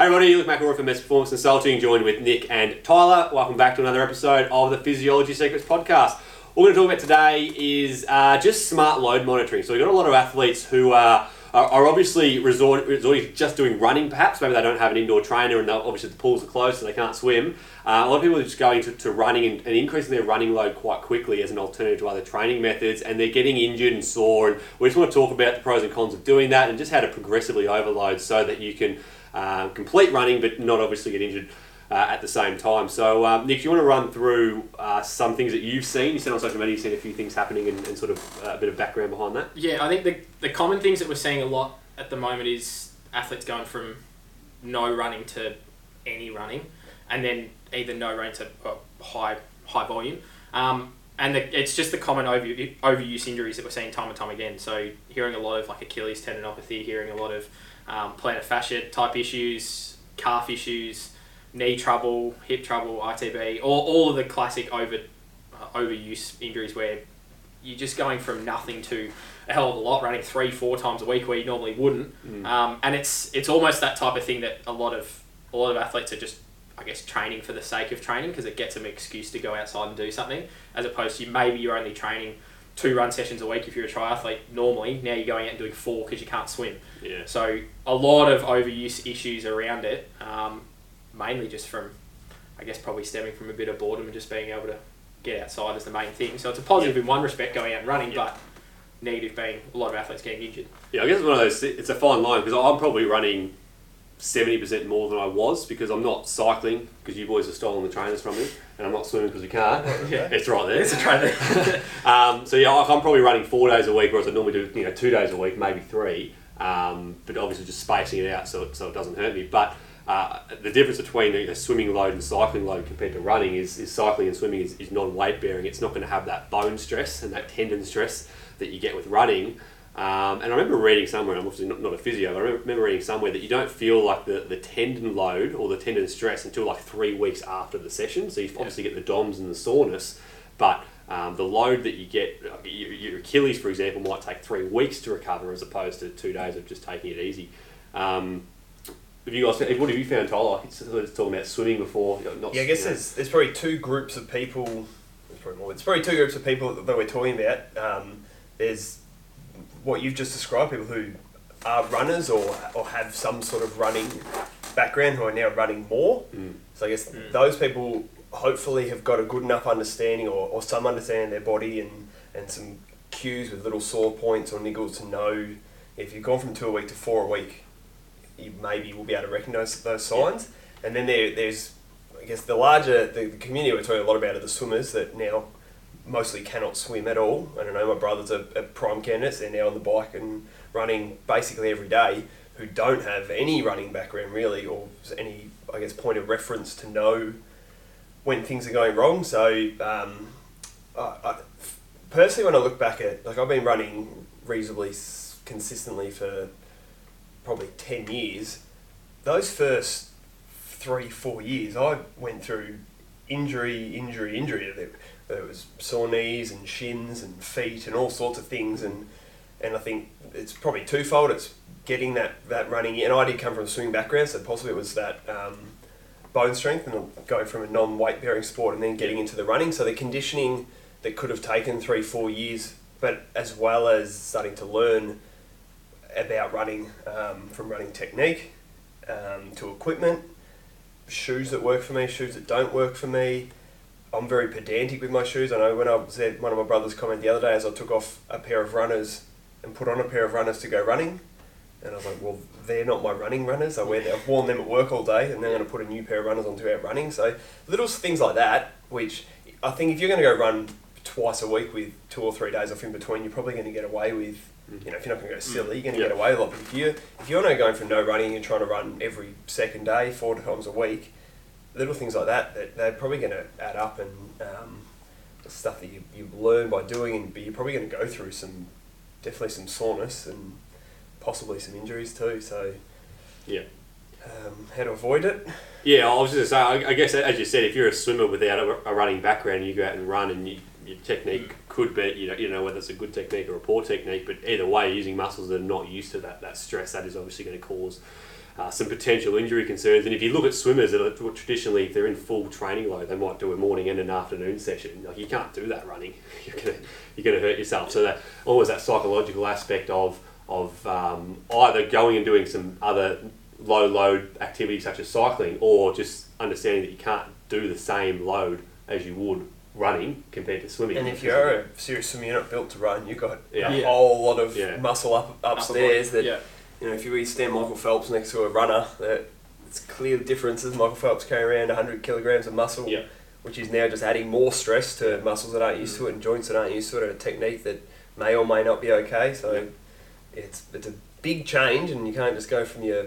Hey everybody, Luke McElroy from Mess Performance Consulting, joined with Nick and Tyler. Welcome back to another episode of the Physiology Secrets Podcast. What we're going to talk about today is just smart load monitoring. So we've got a lot of athletes who are obviously resorting to just doing running perhaps. Maybe they don't have an indoor trainer and obviously the pools are closed so they can't swim. A lot of people are just going to running and increasing their running load quite quickly as an alternative to other training methods, and they're getting injured and sore. And we just want to talk about the pros and cons of doing that and just how to progressively overload so that you can complete running but not obviously get injured at the same time. So Nick, do you want to run through some things that you've seen? You said on social media you've seen a few things happening and sort of a bit of background behind that. Yeah, I think the common things that we're seeing a lot at the moment is athletes going from no running to any running, and then either no running to high volume. It's just the common overuse injuries that we're seeing time and time again. So hearing a lot of like Achilles tendinopathy, hearing a lot of plantar fascia type issues, calf issues, knee trouble, hip trouble, ITB, all of the classic overuse injuries where you're just going from nothing to a hell of a lot, running 3-4 times a week where you normally wouldn't. And it's almost that type of thing that a lot of athletes are just, I guess, training for the sake of training because it gets them an excuse to go outside and do something, as opposed to maybe you're only training 2 run sessions a week if you're a triathlete normally. Now you're going out and doing 4 because you can't swim. Yeah. So a lot of overuse issues around it, mainly just from, I guess, probably stemming from a bit of boredom and just being able to get outside is the main thing. So it's a positive in one respect, going out and running, but negative being a lot of athletes getting injured. Yeah, I guess it's one of those, it's a fine line because I'm probably running 70% more than I was because I'm not cycling because you boys have stolen the trainers from me, and I'm not swimming because we can't. Yeah. It's right there. It's a trainer. So yeah, I'm probably running 4 days a week, whereas I normally do 2 days a week, maybe 3. But obviously just spacing it out so it doesn't hurt me. But the difference between a swimming load and cycling load compared to running is cycling and swimming is non-weight bearing. It's not going to have that bone stress and that tendon stress that you get with running. And I remember reading somewhere, and I'm obviously not a physio, but I remember reading somewhere that you don't feel like the tendon load or the tendon stress until like 3 weeks after the session. So you obviously get the DOMS and the soreness, but the load that you get, your Achilles, for example, might take 3 weeks to recover as opposed to 2 days of just taking it easy. What have you found, Tyler? I was talking about swimming before. I guess there's probably 2 groups of people, it's probably 2 groups of people that we're talking about. There's what you've just described, people who are runners or have some sort of running background who are now running more. So I guess those people hopefully have got a good enough understanding or some understanding of their body and some cues with little sore points or niggles to know if you've gone from 2 a week to 4 a week, you maybe will be able to recognise those signs. And then there's, I guess, the larger, the community we're talking a lot about are the swimmers that now mostly cannot swim at all. I don't know, my brothers are prime candidates. They're now on the bike and running basically every day, who don't have any running background really, or any, I guess, point of reference to know when things are going wrong. So I personally, when I look back at, like, I've been running reasonably consistently for probably 10 years, those first 3-4 years, I went through injury. There was sore knees and shins and feet and all sorts of things, and I think it's probably twofold. It's getting that running, and I did come from a swimming background, so possibly it was that bone strength and going from a non-weight bearing sport and then getting into the running. So the conditioning that could have taken 3-4 years, but as well as starting to learn about running, from running technique to equipment, shoes that work for me, shoes that don't work for me. I'm very pedantic with my shoes. I know when I was at one of my brother's comment the other day, as I took off a pair of runners and put on a pair of runners to go running, and I was like, well, they're not my running runners. I've worn them at work all day, and then I'm going to put a new pair of runners on to out running. So little things like that, which I think if you're going to go run twice a week with 2 or 3 days off in between, you're probably going to get away with, if you're not going to go silly, you're going to get away with a lot. But if you're not going for no running and trying to run every second day, 4 times a week, little things like that they're probably going to add up, and stuff that you learn by doing, but you're probably going to go through definitely some soreness and possibly some injuries too. So how to avoid it? Yeah, I was just going to say, I guess as you said, if you're a swimmer without a running background, you go out and run, and your technique could be, you know whether it's a good technique or a poor technique, but either way, using muscles that are not used to that stress, that is obviously going to cause some potential injury concerns. And if you look at swimmers, traditionally, if they're in full training load, they might do a morning and an afternoon session. Like, you can't do that running. You're gonna hurt yourself. So that always that psychological aspect of either going and doing some other low load activity such as cycling, or just understanding that you can't do the same load as you would running compared to swimming. And if you're a serious swimmer, you're not built to run. You've got a whole lot of muscle upstairs that. Yeah. You know, if you stand Michael Phelps next to a runner, it's clear the differences. Michael Phelps carrying around 100 kilograms of muscle, which is now just adding more stress to muscles that aren't used to it and joints that aren't used to it, and a technique that may or may not be okay. So it's a big change, and you can't just go from your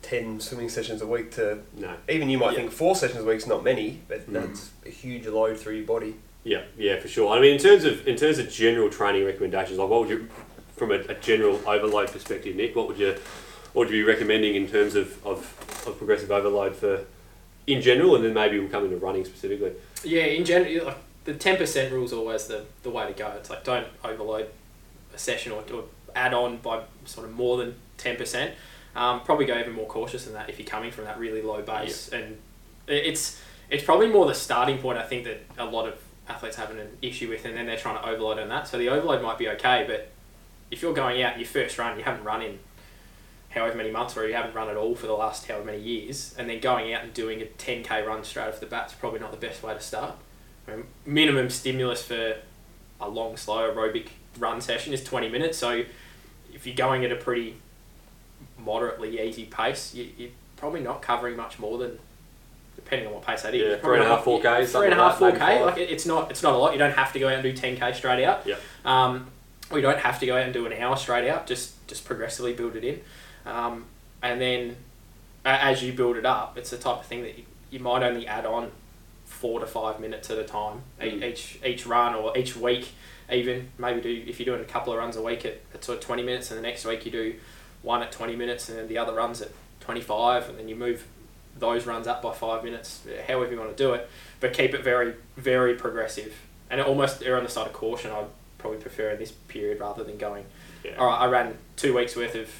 10 swimming sessions a week to... No. Even you might think 4 sessions a week is not many, but that's a huge load through your body. Yeah, yeah, for sure. I mean, in terms of general training recommendations, like what would you... From a general overload perspective, Nick, what would you be recommending in terms of progressive overload for in general, and then maybe we'll come into running specifically? Yeah, in general, like the 10% rule is always the way to go. It's like, don't overload a session or add on by sort of more than 10%. Probably go even more cautious than that if you're coming from that really low base. Yeah. And it's probably more the starting point, I think, that a lot of athletes have an issue with, and then they're trying to overload on that. So the overload might be okay, but if you're going out in your first run, you haven't run in however many months, or you haven't run at all for the last however many years, and then going out and doing a 10K run straight off the bat is probably not the best way to start. I mean, minimum stimulus for a long, slow aerobic run session is 20 minutes. So if you're going at a pretty moderately easy pace, you're probably not covering much more than, depending on what pace that is. Yeah, 3.5, 4K. 3.5, 4K. Like, it's not a lot. You don't have to go out and do 10K straight out. Yeah. We don't have to go out and do an hour straight out, just progressively build it in. And then as you build it up, it's the type of thing that you might only add on 4 to 5 minutes at a time, each run or each week even. Maybe if you're doing a couple of runs a week at sort of 20 minutes, and the next week you do one at 20 minutes and then the other runs at 25, and then you move those runs up by 5 minutes, however you want to do it. But keep it very, very progressive. And almost err on the side of caution, I'd probably prefer in this period, rather than going, all right, I ran 2 weeks worth of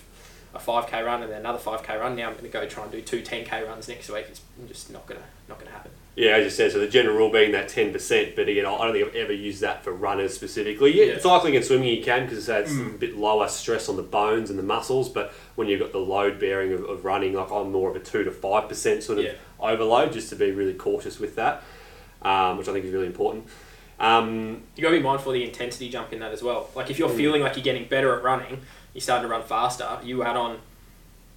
a 5K run and then another 5K run, now I'm going to go try and do two 10K runs next week. It's just not going to happen. Yeah, as you said, so the general rule being that 10%, but again, I don't think I've ever used that for runners specifically. Yeah, cycling and swimming you can, because it's a bit lower stress on the bones and the muscles, but when you've got the load bearing of running, like I'm more of a 2 to 5% sort of overload, just to be really cautious with that, which I think is really important. You got to be mindful of the intensity jump in that as well. Like if you're feeling like you're getting better at running, you're starting to run faster, you add on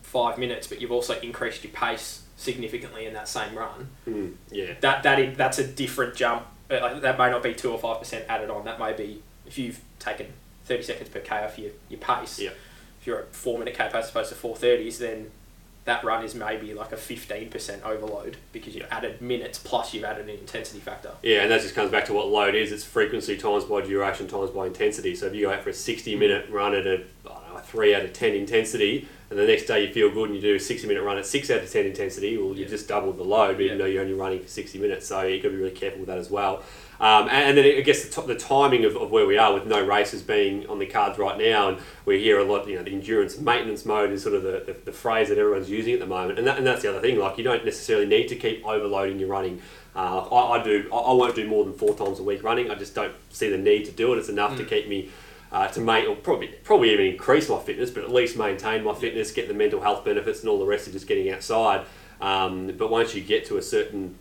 5 minutes, but you've also increased your pace significantly in that same run. That's a different jump. Like that may not be 2 or 5% added on. That may be, if you've taken 30 seconds per K off your pace, if you're at 4 minute K pace as opposed to 4:30s, then that run is maybe like a 15% overload, because you've added minutes plus you've added an intensity factor. Yeah, and that just comes back to what load is. It's frequency times by duration times by intensity. So if you go out for a 60-minute run at a 3 out of 10 intensity, and the next day you feel good and you do a 60-minute run at 6 out of 10 intensity, well, you've just doubled the load, even though you're only running for 60 minutes. So you've got to be really careful with that as well. And then I guess the timing of where we are, with no races being on the cards right now, and we hear a lot, you know, the endurance and maintenance mode is sort of the phrase that everyone's using at the moment. And that's the other thing, like you don't necessarily need to keep overloading your running. I won't do more than 4 times a week running. I just don't see the need to do it. It's enough to keep me, or probably even increase my fitness, but at least maintain my fitness, get the mental health benefits and all the rest of just getting outside. But once you get to a certain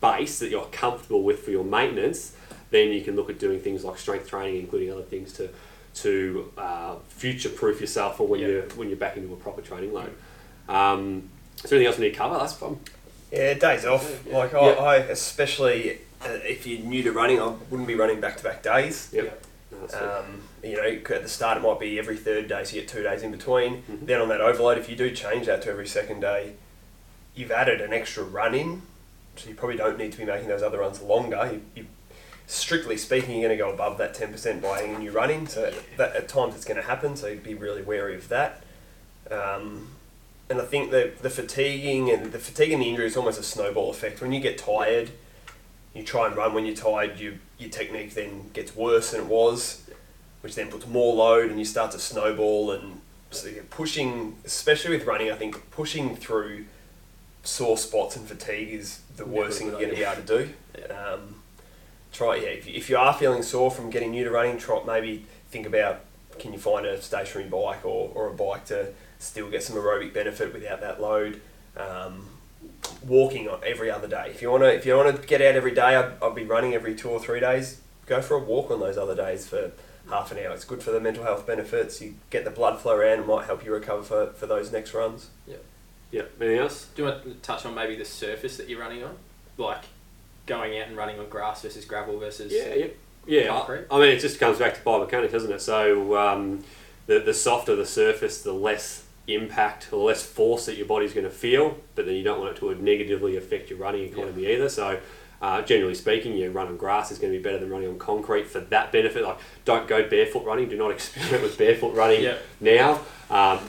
base that you're comfortable with for your maintenance, then you can look at doing things like strength training, including other things to future-proof yourself for when you're back into a proper training load. Is there anything else we need to cover? That's fun. Yeah, days off. Yeah. Like I especially if you're new to running, I wouldn't be running back-to-back days. Yep. You know, at the start it might be every third day, so you get 2 days in between. Mm-hmm. Then on that overload, if you do change that to every second day, you've added an extra run in, so you probably don't need to be making those other runs longer. You strictly speaking, you're going to go above that 10% by adding a new run in, so that, at times it's going to happen, so be really wary of that. And I think the fatigue and the injury is almost a snowball effect. When you get tired, you try and run when you're tired, your technique then gets worse than it was, which then puts more load, and you start to snowball and pushing, especially with running, I think pushing through sore spots and fatigue is the worst thing you're going to be able to do. Yeah. If you are feeling sore from getting new to running, maybe think about, can you find a stationary bike or a bike to still get some aerobic benefit without that load. Walking every other day. If you want to get out every day, I'd be running every 2 or 3 days. Go for a walk on those other days for half an hour. It's good for the mental health benefits. You get the blood flow around. It might help you recover for those next runs. Yeah. Yeah. Anything else? Do you want to touch on maybe the surface that you're running on? Like going out and running on grass versus gravel versus concrete? I mean, it just comes back to biomechanics, doesn't it? So the softer the surface, the less impact or less force that your body's going to feel, but then you don't want it to negatively affect your running economy either. So generally speaking, your run on grass is going to be better than running on concrete for that benefit. Like, don't go barefoot running. Do not experiment with barefoot running now.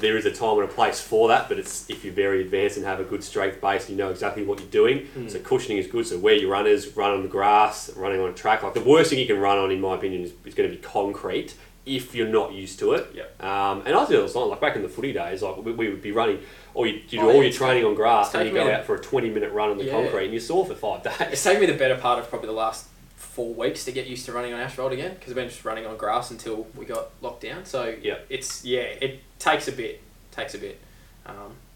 There is a time and a place for that, but it's if you're very advanced and have a good strength base, you know exactly what you're doing. So cushioning is good. So where your run is, run on the grass, running on a track. Like the worst thing you can run on, in my opinion, is going to be concrete if you're not used to it. And I did all the time, like back in the footy days, like we would be running, or you do all your training on grass and you go out for a 20-minute run on the concrete and you're sore for 5 days. It's taken me the better part of probably the last 4 weeks to get used to running on asphalt again, because I've been just running on grass until we got locked down. So it takes a bit.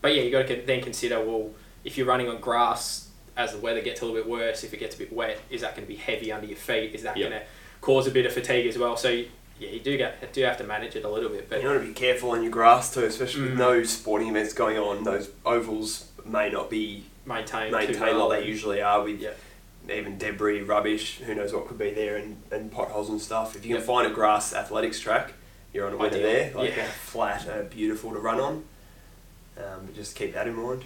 But you got to then consider, well, if you're running on grass, as the weather gets a little bit worse, if it gets a bit wet, is that going to be heavy under your feet? Is that going to cause a bit of fatigue as well? So you do have to manage it a little bit. But you want to be careful on your grass too, especially with no sporting events going on. Those ovals may not be maintained like they usually are, with even debris, rubbish, who knows what could be there, and potholes and stuff. If you can find a grass athletics track, you're on a winner there. Flat, beautiful to run on. But just keep that in mind.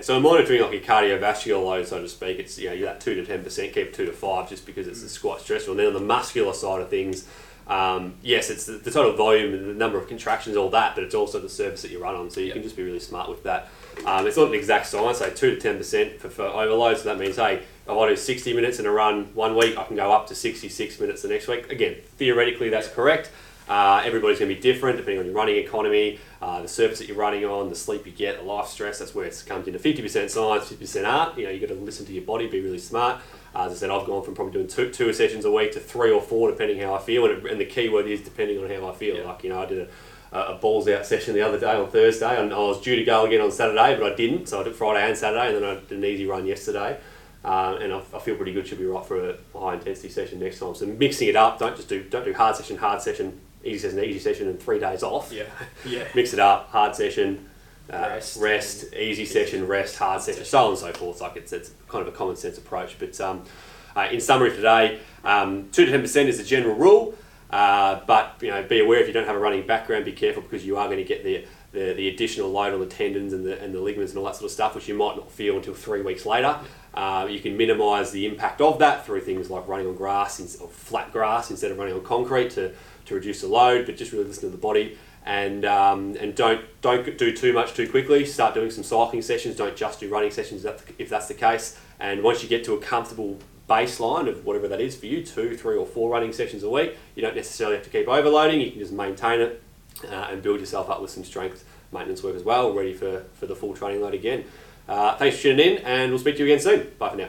So monitoring like your cardiovascular load, so to speak, it's you're that 2 to 10%, keep 2 to 5 just because it's quite stressful. And then on the muscular side of things, yes, it's the total volume and the number of contractions, all that, but it's also the surface that you run on. So you can just be really smart with that. It's not an exact science, so 2 to 10% for overload. So that means, hey, if I do 60 minutes in a run 1 week, I can go up to 66 minutes the next week. Again, theoretically, that's correct. Everybody's going to be different depending on your running economy, the surface that you're running on, the sleep you get, the life stress. That's where it comes into 50% science, 50% art. You've got to listen to your body, be really smart. As I said, I've gone from probably doing two sessions a week to 3 or 4, depending how I feel. And the key word is depending on how I feel. Yeah. Like, I did a balls out session the other day on Thursday, and I was due to go again on Saturday, but I didn't. So I did Friday and Saturday, and then I did an easy run yesterday. And I feel pretty good. Should be right for a high intensity session next time. So mixing it up. Don't do hard session, easy session, and 3 days off. Yeah. Mix it up. Hard session. Rest, easy session, rest, hard session, so on and so forth. Like it's kind of a common sense approach. But in summary today, 2 to 10% is the general rule. But be aware if you don't have a running background, be careful because you are going to get the additional load on the tendons and the ligaments and all that sort of stuff, which you might not feel until 3 weeks later. You can minimise the impact of that through things like running on grass or flat grass instead of running on concrete to reduce the load. But just really listen to the body. And don't do too much too quickly. Start doing some cycling sessions. Don't just do running sessions if that's the case. And once you get to a comfortable baseline of whatever that is for you, 2, 3 or 4 running sessions a week, you don't necessarily have to keep overloading. You can just maintain it and build yourself up with some strength maintenance work as well, ready for the full training load again. Thanks for tuning in, and we'll speak to you again soon. Bye for now.